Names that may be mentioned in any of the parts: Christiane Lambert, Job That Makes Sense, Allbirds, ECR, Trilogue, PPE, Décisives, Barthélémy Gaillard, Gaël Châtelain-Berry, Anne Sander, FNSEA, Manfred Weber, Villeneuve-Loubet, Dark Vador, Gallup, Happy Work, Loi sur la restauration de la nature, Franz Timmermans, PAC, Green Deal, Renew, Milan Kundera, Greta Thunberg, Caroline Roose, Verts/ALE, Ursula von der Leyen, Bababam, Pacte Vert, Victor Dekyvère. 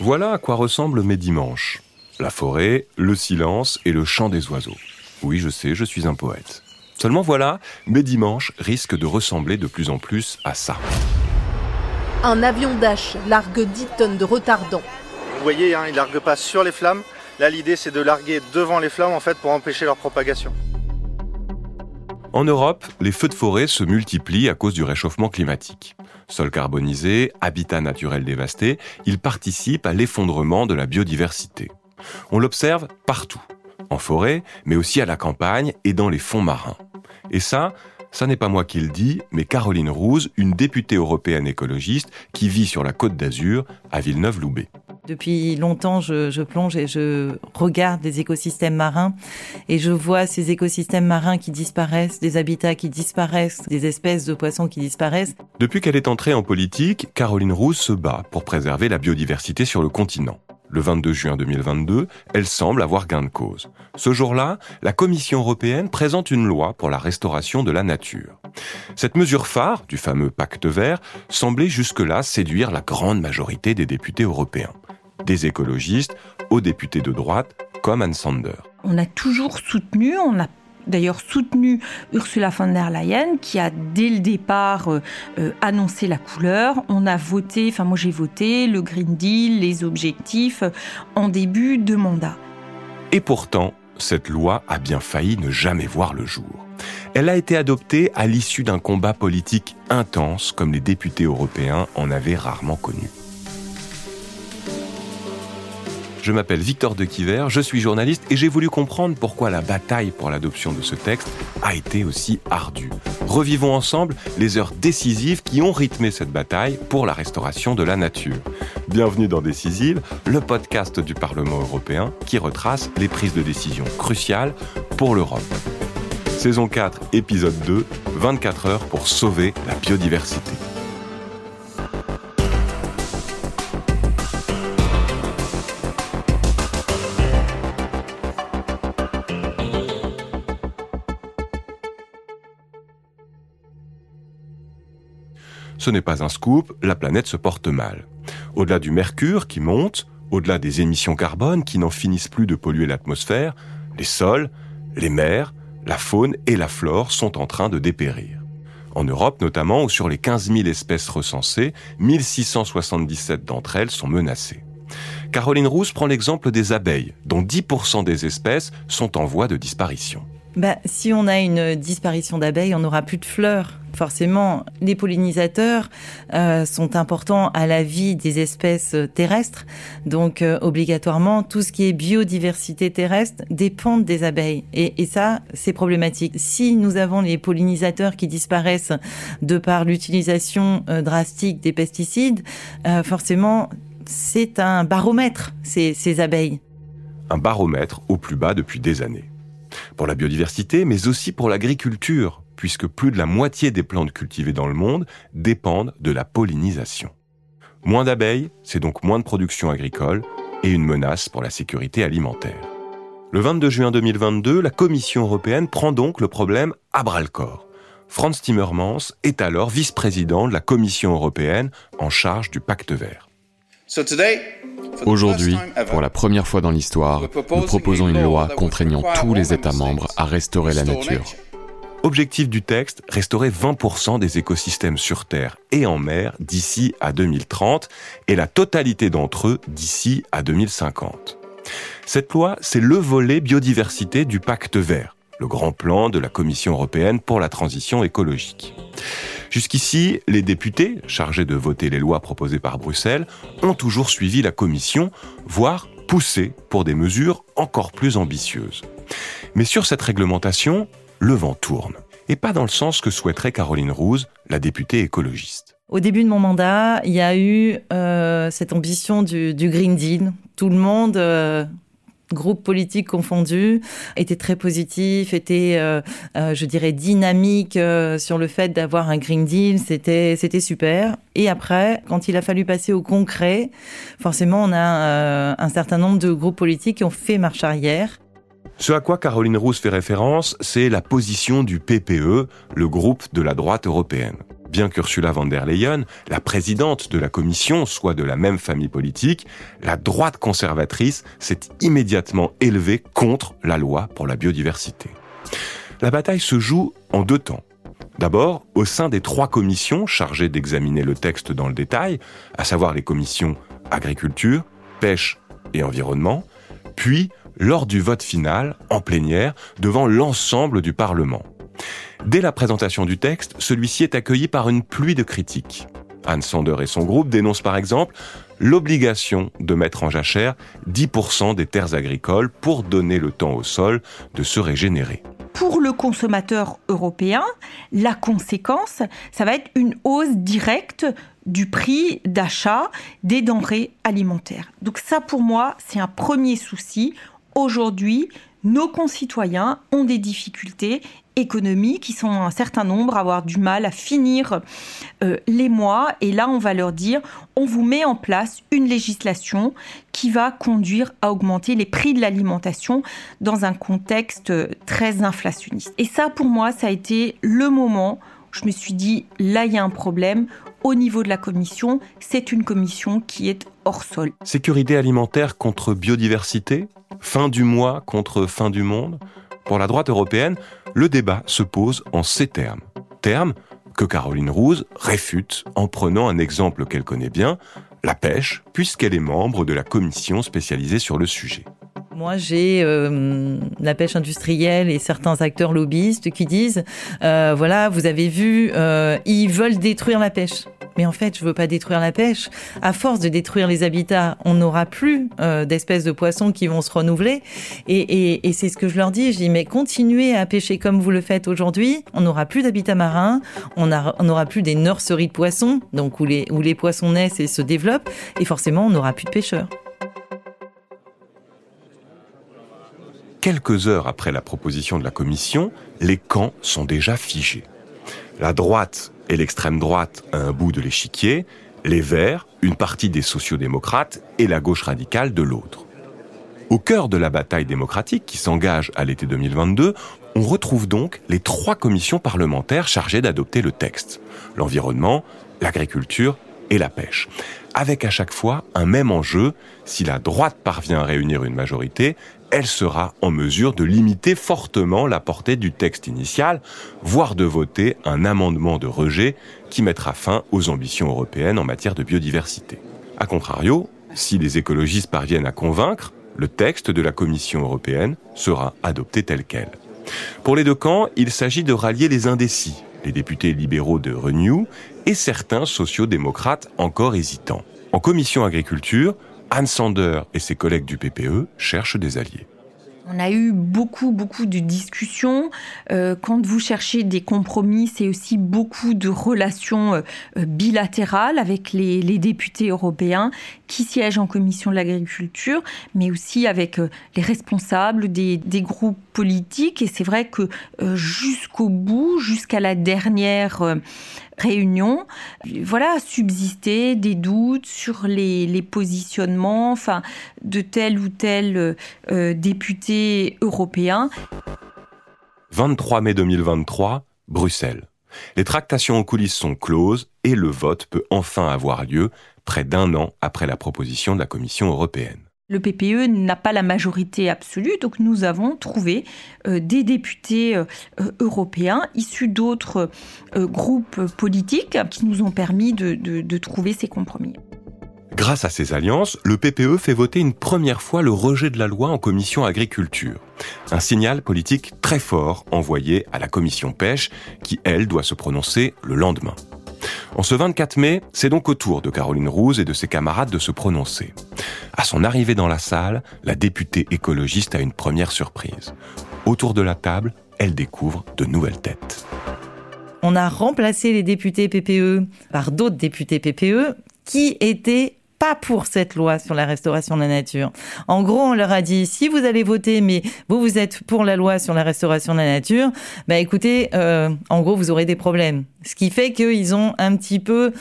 Voilà à quoi ressemblent mes dimanches. La forêt, le silence et le chant des oiseaux. Oui, je sais, je suis un poète. Seulement voilà, mes dimanches risquent de ressembler de plus en plus à ça. Un avion Dash largue 10 tonnes de retardant. Vous voyez, il ne largue pas sur les flammes. Là, l'idée, c'est de larguer devant les flammes, en fait, pour empêcher leur propagation. En Europe, les feux de forêt se multiplient à cause du réchauffement climatique. Sols carbonisés, habitats naturels dévastés, ils participent à l'effondrement de la biodiversité. On l'observe partout, en forêt, mais aussi à la campagne et dans les fonds marins. Et ça n'est pas moi qui le dis, mais Caroline Roose, une députée européenne écologiste qui vit sur la Côte d'Azur, à Villeneuve-Loubet. Depuis longtemps, je plonge et je regarde les écosystèmes marins et je vois ces écosystèmes marins qui disparaissent, des habitats qui disparaissent, des espèces de poissons qui disparaissent. Depuis qu'elle est entrée en politique, Caroline Roose se bat pour préserver la biodiversité sur le continent. Le 22 juin 2022, elle semble avoir gain de cause. Ce jour-là, la Commission européenne présente une loi pour la restauration de la nature. Cette mesure phare du fameux Pacte Vert semblait jusque-là séduire la grande majorité des députés européens. Des écologistes aux députés de droite, comme Anne Sander. On a toujours soutenu, on a d'ailleurs soutenu Ursula von der Leyen, qui a dès le départ annoncé la couleur. On a voté, moi j'ai voté, le Green Deal, les objectifs, en début de mandat. Et pourtant, cette loi a bien failli ne jamais voir le jour. Elle a été adoptée à l'issue d'un combat politique intense, comme les députés européens en avaient rarement connu. Je m'appelle Victor Dekyvère, je suis journaliste et j'ai voulu comprendre pourquoi la bataille pour l'adoption de ce texte a été aussi ardue. Revivons ensemble les heures décisives qui ont rythmé cette bataille pour la restauration de la nature. Bienvenue dans Décisives, le podcast du Parlement européen qui retrace les prises de décision cruciales pour l'Europe. Saison 4, épisode 2, 24 heures pour sauver la biodiversité. Ce n'est pas un scoop, la planète se porte mal. Au-delà du mercure qui monte, au-delà des émissions carbone qui n'en finissent plus de polluer l'atmosphère, les sols, les mers, la faune et la flore sont en train de dépérir. En Europe notamment, où sur les 15 000 espèces recensées, 1677 d'entre elles sont menacées. Caroline Roose prend l'exemple des abeilles, dont 10% des espèces sont en voie de disparition. Si on a une disparition d'abeilles, on n'aura plus de fleurs. Forcément, les pollinisateurs sont importants à la vie des espèces terrestres. Donc, obligatoirement, tout ce qui est biodiversité terrestre dépend des abeilles. Et ça, c'est problématique. Si nous avons les pollinisateurs qui disparaissent de par l'utilisation drastique des pesticides, forcément, c'est un baromètre, ces abeilles. Un baromètre au plus bas depuis des années. Pour la biodiversité, mais aussi pour l'agriculture, puisque plus de la moitié des plantes cultivées dans le monde dépendent de la pollinisation. Moins d'abeilles, c'est donc moins de production agricole et une menace pour la sécurité alimentaire. Le 22 juin 2022, la Commission européenne prend donc le problème à bras-le-corps. Franz Timmermans est alors vice-président de la Commission européenne en charge du Pacte Vert. Aujourd'hui, pour la première fois dans l'histoire, nous proposons une loi contraignant tous les États membres à restaurer la nature. Objectif du texte, restaurer 20% des écosystèmes sur Terre et en mer d'ici à 2030 et la totalité d'entre eux d'ici à 2050. Cette loi, c'est le volet biodiversité du Pacte Vert, le grand plan de la Commission européenne pour la transition écologique. Jusqu'ici, les députés, chargés de voter les lois proposées par Bruxelles, ont toujours suivi la Commission, voire poussé pour des mesures encore plus ambitieuses. Mais sur cette réglementation, le vent tourne. Et pas dans le sens que souhaiterait Caroline Roose, la députée écologiste. Au début de mon mandat, il y a eu cette ambition du Green Deal. Tout le monde... groupes politiques confondus, étaient très positifs, étaient, je dirais, dynamiques sur le fait d'avoir un Green Deal, c'était super. Et après, quand il a fallu passer au concret, forcément, on a un certain nombre de groupes politiques qui ont fait marche arrière. Ce à quoi Caroline Roose fait référence, c'est la position du PPE, le groupe de la droite européenne. bien qu'Ursula von der Leyen, la présidente de la Commission, soit de la même famille politique, la droite conservatrice s'est immédiatement élevée contre la loi pour la biodiversité. La bataille se joue en deux temps. D'abord, au sein des trois commissions chargées d'examiner le texte dans le détail, à savoir les commissions agriculture, pêche et environnement, puis lors du vote final, en plénière, devant l'ensemble du Parlement. Dès la présentation du texte, celui-ci est accueilli par une pluie de critiques. Anne Sander et son groupe dénoncent par exemple l'obligation de mettre en jachère 10% des terres agricoles pour donner le temps au sol de se régénérer. Pour le consommateur européen, la conséquence, ça va être une hausse directe du prix d'achat des denrées alimentaires. Donc ça, pour moi, c'est un premier souci. Aujourd'hui, nos concitoyens ont des difficultés économiques, qui sont un certain nombre à avoir du mal à finir les mois. Et là, on va leur dire, on vous met en place une législation qui va conduire à augmenter les prix de l'alimentation dans un contexte très inflationniste. Et ça, pour moi, ça a été le moment où je me suis dit, là, il y a un problème. Au niveau de la commission, c'est une commission qui est hors sol. Sécurité alimentaire contre biodiversité ? Fin du mois contre fin du monde ? Pour la droite européenne, le débat se pose en ces termes. Termes que Caroline Roose réfute en prenant un exemple qu'elle connaît bien, la pêche, puisqu'elle est membre de la commission spécialisée sur le sujet. Moi, j'ai la pêche industrielle et certains acteurs lobbyistes qui disent voilà, vous avez vu, ils veulent détruire la pêche. Mais en fait, je veux pas détruire la pêche. À force de détruire les habitats, on n'aura plus d'espèces de poissons qui vont se renouveler. Et c'est ce que je leur dis. Je dis, mais continuez à pêcher comme vous le faites aujourd'hui. On n'aura plus d'habitat marin. On n'aura plus des nurseries de poissons, donc où les poissons naissent et se développent. Et forcément, on n'aura plus de pêcheurs. Quelques heures après la proposition de la Commission, les camps sont déjà figés. La droite et l'extrême droite à un bout de l'échiquier, les Verts, une partie des sociodémocrates et la gauche radicale de l'autre. Au cœur de la bataille démocratique qui s'engage à l'été 2022, on retrouve donc les trois commissions parlementaires chargées d'adopter le texte. L'environnement, l'agriculture et la pêche. Avec à chaque fois un même enjeu, si la droite parvient à réunir une majorité, elle sera en mesure de limiter fortement la portée du texte initial, voire de voter un amendement de rejet qui mettra fin aux ambitions européennes en matière de biodiversité. A contrario, si les écologistes parviennent à convaincre, le texte de la Commission européenne sera adopté tel quel. Pour les deux camps, il s'agit de rallier les indécis, les députés libéraux de Renew et certains sociodémocrates encore hésitants. En commission agriculture, Anne Sander et ses collègues du PPE cherchent des alliés. On a eu beaucoup de discussions. Quand vous cherchez des compromis, c'est aussi beaucoup de relations bilatérales avec les députés européens qui siègent en commission de l'agriculture, mais aussi avec les responsables des groupes politiques. Et c'est vrai que jusqu'au bout, jusqu'à la dernière réunion, voilà, subsistaient des doutes sur les positionnements, enfin, de tel ou tel député européen. 23 mai 2023, Bruxelles. Les tractations en coulisses sont closes et le vote peut enfin avoir lieu près d'un an après la proposition de la Commission européenne. Le PPE n'a pas la majorité absolue, donc nous avons trouvé des députés européens issus d'autres groupes politiques qui nous ont permis de trouver ces compromis. Grâce à ces alliances, le PPE fait voter une première fois le rejet de la loi en commission agriculture. Un signal politique très fort envoyé à la commission pêche qui, elle, doit se prononcer le lendemain. En ce 24 mai, c'est donc au tour de Caroline Roose et de ses camarades de se prononcer. À son arrivée dans la salle, la députée écologiste a une première surprise. Autour de la table, elle découvre de nouvelles têtes. On a remplacé les députés PPE par d'autres députés PPE qui étaient pas pour cette loi sur la restauration de la nature. En gros, on leur a dit, si vous allez voter, mais vous êtes pour la loi sur la restauration de la nature, bah écoutez, en gros, vous aurez des problèmes. Ce qui fait qu'ils ont un petit peu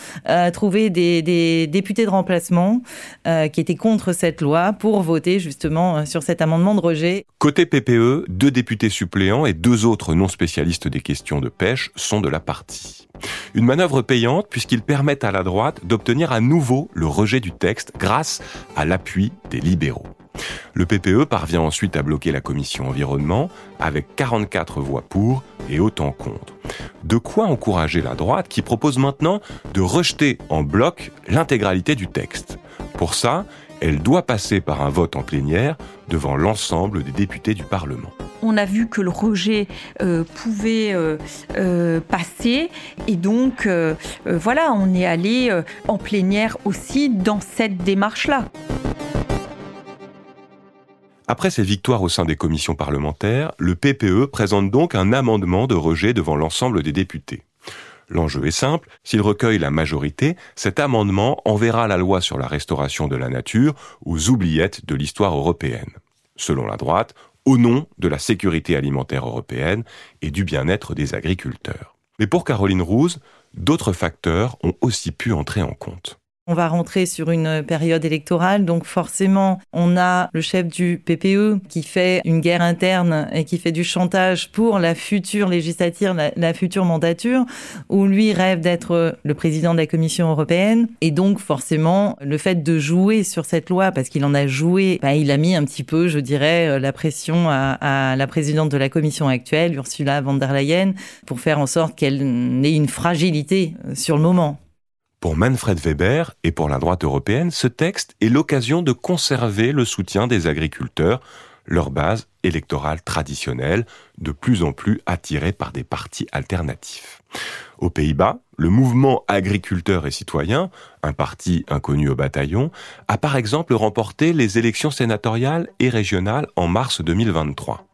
trouvé des députés de remplacement qui étaient contre cette loi pour voter justement sur cet amendement de rejet. Côté PPE, 2 députés suppléants et 2 autres non spécialistes des questions de pêche sont de la partie. Une manœuvre payante puisqu'ils permettent à la droite d'obtenir à nouveau le rejet du texte grâce à l'appui des libéraux. Le PPE parvient ensuite à bloquer la commission environnement avec 44 voix pour et autant contre. De quoi encourager la droite qui propose maintenant de rejeter en bloc l'intégralité du texte. Pour ça, elle doit passer par un vote en plénière devant l'ensemble des députés du Parlement. On a vu que le rejet pouvait passer et donc voilà, on est allé en plénière aussi dans cette démarche-là. Après ces victoires au sein des commissions parlementaires, le PPE présente donc un amendement de rejet devant l'ensemble des députés. L'enjeu est simple, s'il recueille la majorité, cet amendement enverra la loi sur la restauration de la nature aux oubliettes de l'histoire européenne. Selon la droite, au nom de la sécurité alimentaire européenne et du bien-être des agriculteurs. Mais pour Caroline Roose, d'autres facteurs ont aussi pu entrer en compte. On va rentrer sur une période électorale, donc forcément, on a le chef du PPE qui fait une guerre interne et qui fait du chantage pour la future législature, la future mandature, où lui rêve d'être le président de la Commission européenne. Et donc, forcément, le fait de jouer sur cette loi, parce qu'il en a joué, il a mis un petit peu, je dirais, la pression à la présidente de la Commission actuelle, Ursula von der Leyen, pour faire en sorte qu'elle ait une fragilité sur le moment. Pour Manfred Weber et pour la droite européenne, ce texte est l'occasion de conserver le soutien des agriculteurs, leur base électorale traditionnelle, de plus en plus attirée par des partis alternatifs. Aux Pays-Bas, le mouvement agriculteurs et citoyens, un parti inconnu au bataillon, a par exemple remporté les élections sénatoriales et régionales en mars 2023.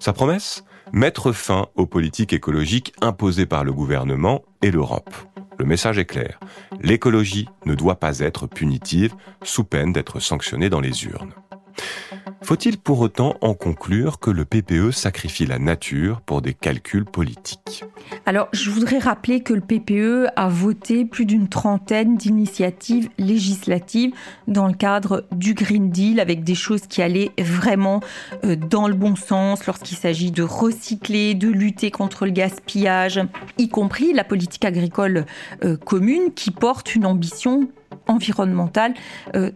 Sa promesse ? Mettre fin aux politiques écologiques imposées par le gouvernement et l'Europe. Le message est clair, l'écologie ne doit pas être punitive, sous peine d'être sanctionnée dans les urnes. Faut-il pour autant en conclure que le PPE sacrifie la nature pour des calculs politiques ? Alors, je voudrais rappeler que le PPE a voté plus d'une trentaine d'initiatives législatives dans le cadre du Green Deal, avec des choses qui allaient vraiment dans le bon sens lorsqu'il s'agit de recycler, de lutter contre le gaspillage, y compris la politique agricole commune qui porte une ambition environnementale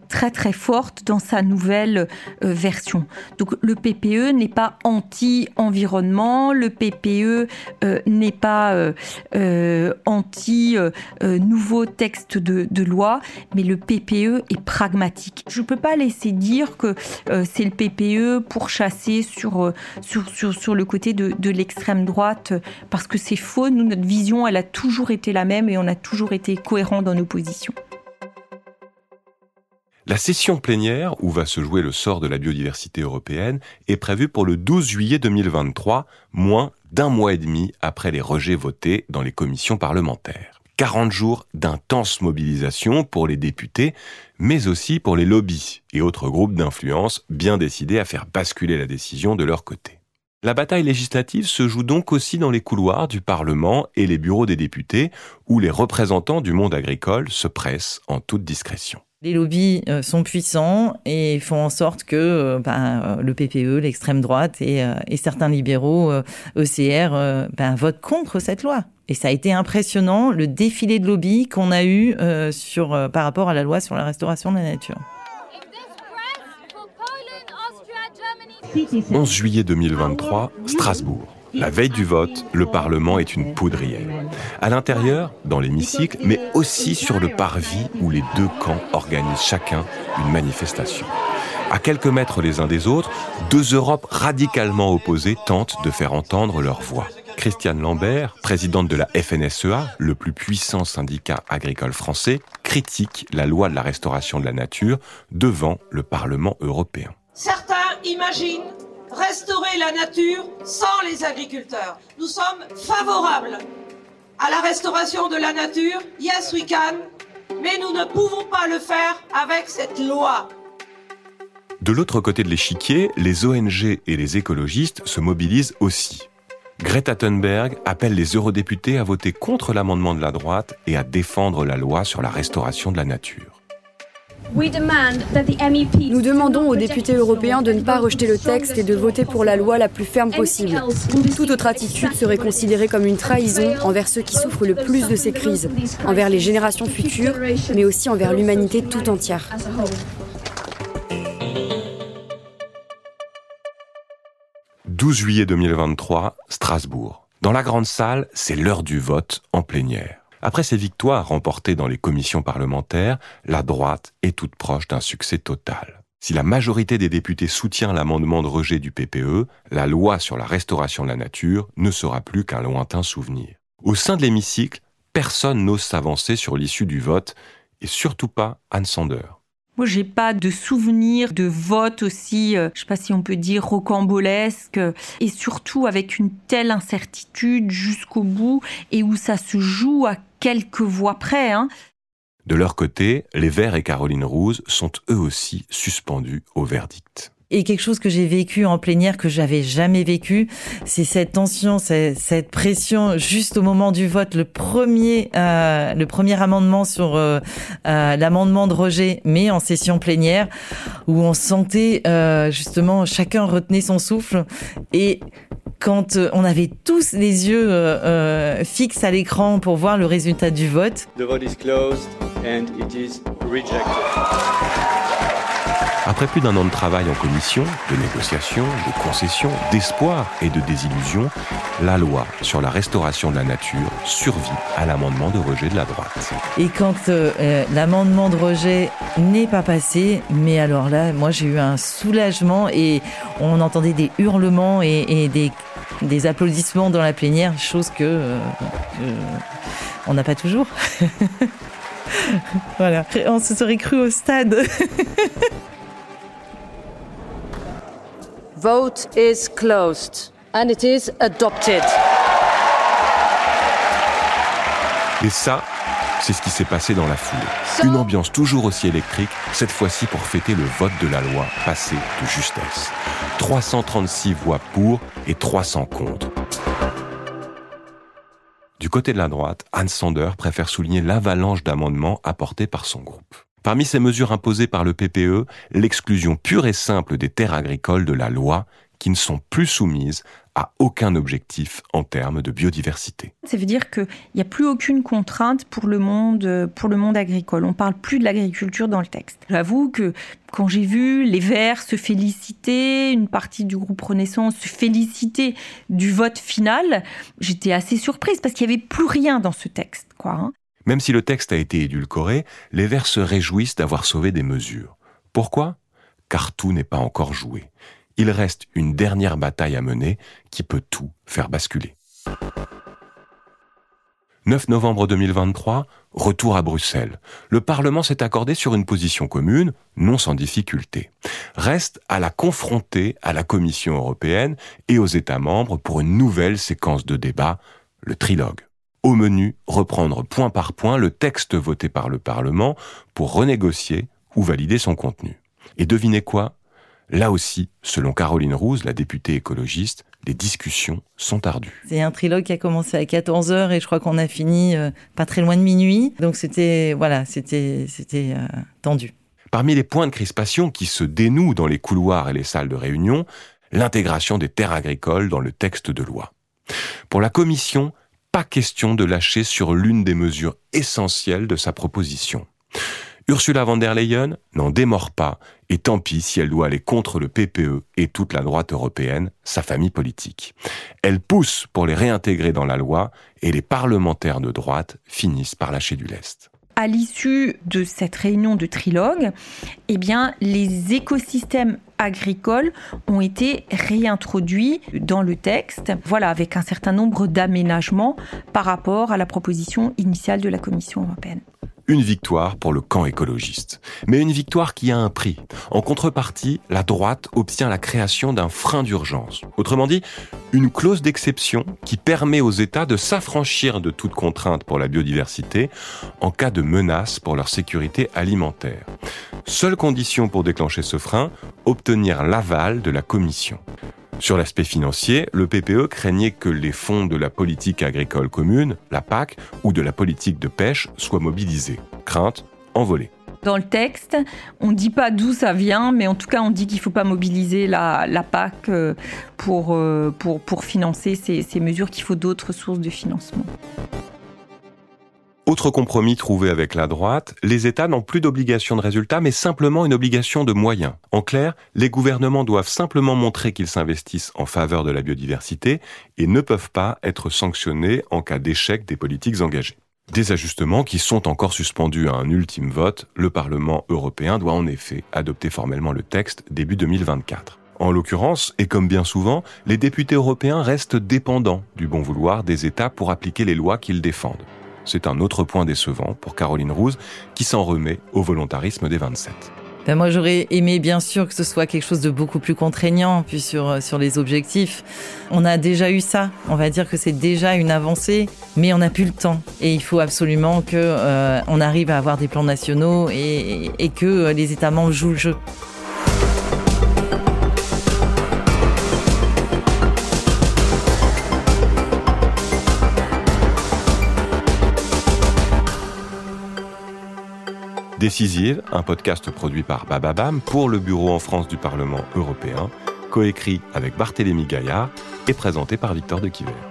très très forte dans sa nouvelle version. Donc le PPE n'est pas anti-environnement, le PPE n'est pas anti-nouveau texte de loi, mais le PPE est pragmatique. Je ne peux pas laisser dire que c'est le PPE pour chasser sur le côté de l'extrême droite, parce que c'est faux. Nous, notre vision, elle a toujours été la même et on a toujours été cohérents dans nos positions. La session plénière, où va se jouer le sort de la biodiversité européenne, est prévue pour le 12 juillet 2023, moins d'un mois et demi après les rejets votés dans les commissions parlementaires. 40 jours d'intense mobilisation pour les députés, mais aussi pour les lobbies et autres groupes d'influence bien décidés à faire basculer la décision de leur côté. La bataille législative se joue donc aussi dans les couloirs du Parlement et les bureaux des députés, où les représentants du monde agricole se pressent en toute discrétion. Les lobbies sont puissants et font en sorte que le PPE, l'extrême droite et certains libéraux, ECR, votent contre cette loi. Et ça a été impressionnant, le défilé de lobbies qu'on a eu par rapport à la loi sur la restauration de la nature. 11 juillet 2023, Strasbourg. La veille du vote, le Parlement est une poudrière. À l'intérieur, dans l'hémicycle, mais aussi sur le parvis où les deux camps organisent chacun une manifestation. À quelques mètres les uns des autres, deux Europes radicalement opposées tentent de faire entendre leur voix. Christiane Lambert, présidente de la FNSEA, le plus puissant syndicat agricole français, critique la loi de la restauration de la nature devant le Parlement européen. Certains imaginent restaurer la nature sans les agriculteurs. Nous sommes favorables à la restauration de la nature, yes we can, mais nous ne pouvons pas le faire avec cette loi. De l'autre côté de l'échiquier, les ONG et les écologistes se mobilisent aussi. Greta Thunberg appelle les eurodéputés à voter contre l'amendement de la droite et à défendre la loi sur la restauration de la nature. Nous demandons aux députés européens de ne pas rejeter le texte et de voter pour la loi la plus ferme possible. Toute autre attitude serait considérée comme une trahison envers ceux qui souffrent le plus de ces crises, envers les générations futures, mais aussi envers l'humanité tout entière. « 12 juillet 2023, Strasbourg. Dans la grande salle, c'est l'heure du vote en plénière. Après ces victoires remportées dans les commissions parlementaires, la droite est toute proche d'un succès total. Si la majorité des députés soutient l'amendement de rejet du PPE, la loi sur la restauration de la nature ne sera plus qu'un lointain souvenir. Au sein de l'hémicycle, personne n'ose s'avancer sur l'issue du vote, et surtout pas Anne Sander. Moi, j'ai pas de souvenir de vote aussi, je sais pas si on peut dire rocambolesque, et surtout avec une telle incertitude jusqu'au bout, et où ça se joue à quelques voix près. De leur côté, les Verts et Caroline Roose sont eux aussi suspendus au verdict. Et quelque chose que j'ai vécu en plénière que j'avais jamais vécu, c'est cette tension, cette pression juste au moment du vote. Le premier amendement sur l'amendement de rejet, mais en session plénière, où on sentait justement chacun retenait son souffle. Et quand on avait tous les yeux fixes à l'écran pour voir le résultat du vote. The vote is closed and it is rejected. Après plus d'un an de travail en commission, de négociations, de concessions, d'espoir et de désillusions, la loi sur la restauration de la nature survit à l'amendement de rejet de la droite. Et quand l'amendement de rejet n'est pas passé, mais alors là, moi j'ai eu un soulagement et on entendait des hurlements et des applaudissements dans la plénière, chose que on n'a pas toujours. Voilà, on se serait cru au stade. Vote is closed and it is adopted. Et ça, c'est ce qui s'est passé dans la foule. Une ambiance toujours aussi électrique, cette fois-ci pour fêter le vote de la loi passée de justesse. 336 voix pour et 300 contre. Du côté de la droite, Anne Sander préfère souligner l'avalanche d'amendements apportés par son groupe. Parmi ces mesures imposées par le PPE, l'exclusion pure et simple des terres agricoles de la loi, qui ne sont plus soumises à aucun objectif en termes de biodiversité. Ça veut dire qu'il n'y a plus aucune contrainte pour le monde agricole. On ne parle plus de l'agriculture dans le texte. J'avoue que quand j'ai vu les Verts se féliciter, une partie du groupe Renaissance se féliciter du vote final, j'étais assez surprise parce qu'il n'y avait plus rien dans ce texte, Même si le texte a été édulcoré, les Verts se réjouissent d'avoir sauvé des mesures. Pourquoi ? Car tout n'est pas encore joué. Il reste une dernière bataille à mener qui peut tout faire basculer. 9 novembre 2023, retour à Bruxelles. Le Parlement s'est accordé sur une position commune, non sans difficulté. Reste à la confronter à la Commission européenne et aux États membres pour une nouvelle séquence de débats, le Trilogue. Au menu, reprendre point par point le texte voté par le Parlement pour renégocier ou valider son contenu. Et devinez quoi ? Là aussi, selon Caroline Roose, la députée écologiste, les discussions sont ardues. C'est un trilogue qui a commencé à 14h et je crois qu'on a fini pas très loin de minuit. Donc c'était tendu. Parmi les points de crispation qui se dénouent dans les couloirs et les salles de réunion, l'intégration des terres agricoles dans le texte de loi. Pour la Commission, pas question de lâcher sur l'une des mesures essentielles de sa proposition. Ursula von der Leyen n'en démord pas, et tant pis si elle doit aller contre le PPE et toute la droite européenne, sa famille politique. Elle pousse pour les réintégrer dans la loi, et les parlementaires de droite finissent par lâcher du lest. À l'issue de cette réunion de trilogue, les écosystèmes agricoles ont été réintroduits dans le texte, avec un certain nombre d'aménagements par rapport à la proposition initiale de la Commission européenne. Une victoire pour le camp écologiste. Mais une victoire qui a un prix. En contrepartie, la droite obtient la création d'un frein d'urgence. Autrement dit, une clause d'exception qui permet aux États de s'affranchir de toute contrainte pour la biodiversité en cas de menace pour leur sécurité alimentaire. Seule condition pour déclencher ce frein, obtenir l'aval de la Commission. Sur l'aspect financier, le PPE craignait que les fonds de la politique agricole commune, la PAC, ou de la politique de pêche soient mobilisés. Crainte envolée. Dans le texte, on ne dit pas d'où ça vient, mais en tout cas, on dit qu'il ne faut pas mobiliser la PAC pour financer ces mesures, qu'il faut d'autres sources de financement. Autre compromis trouvé avec la droite, les États n'ont plus d'obligation de résultat, mais simplement une obligation de moyens. En clair, les gouvernements doivent simplement montrer qu'ils s'investissent en faveur de la biodiversité et ne peuvent pas être sanctionnés en cas d'échec des politiques engagées. Des ajustements qui sont encore suspendus à un ultime vote. Le Parlement européen doit en effet adopter formellement le texte début 2024. En l'occurrence, et comme bien souvent, les députés européens restent dépendants du bon vouloir des États pour appliquer les lois qu'ils défendent. C'est un autre point décevant pour Caroline Roose, qui s'en remet au volontarisme des 27. Moi, j'aurais aimé, bien sûr, que ce soit quelque chose de beaucoup plus contraignant, puis sur les objectifs. On a déjà eu ça. On va dire que c'est déjà une avancée, mais on n'a plus le temps. Et il faut absolument qu'on arrive à avoir des plans nationaux et que les États membres jouent le jeu. Décisives, un podcast produit par Bababam pour le bureau en France du Parlement européen, coécrit avec Barthélémy Gaillard et présenté par Victor Dekyvère.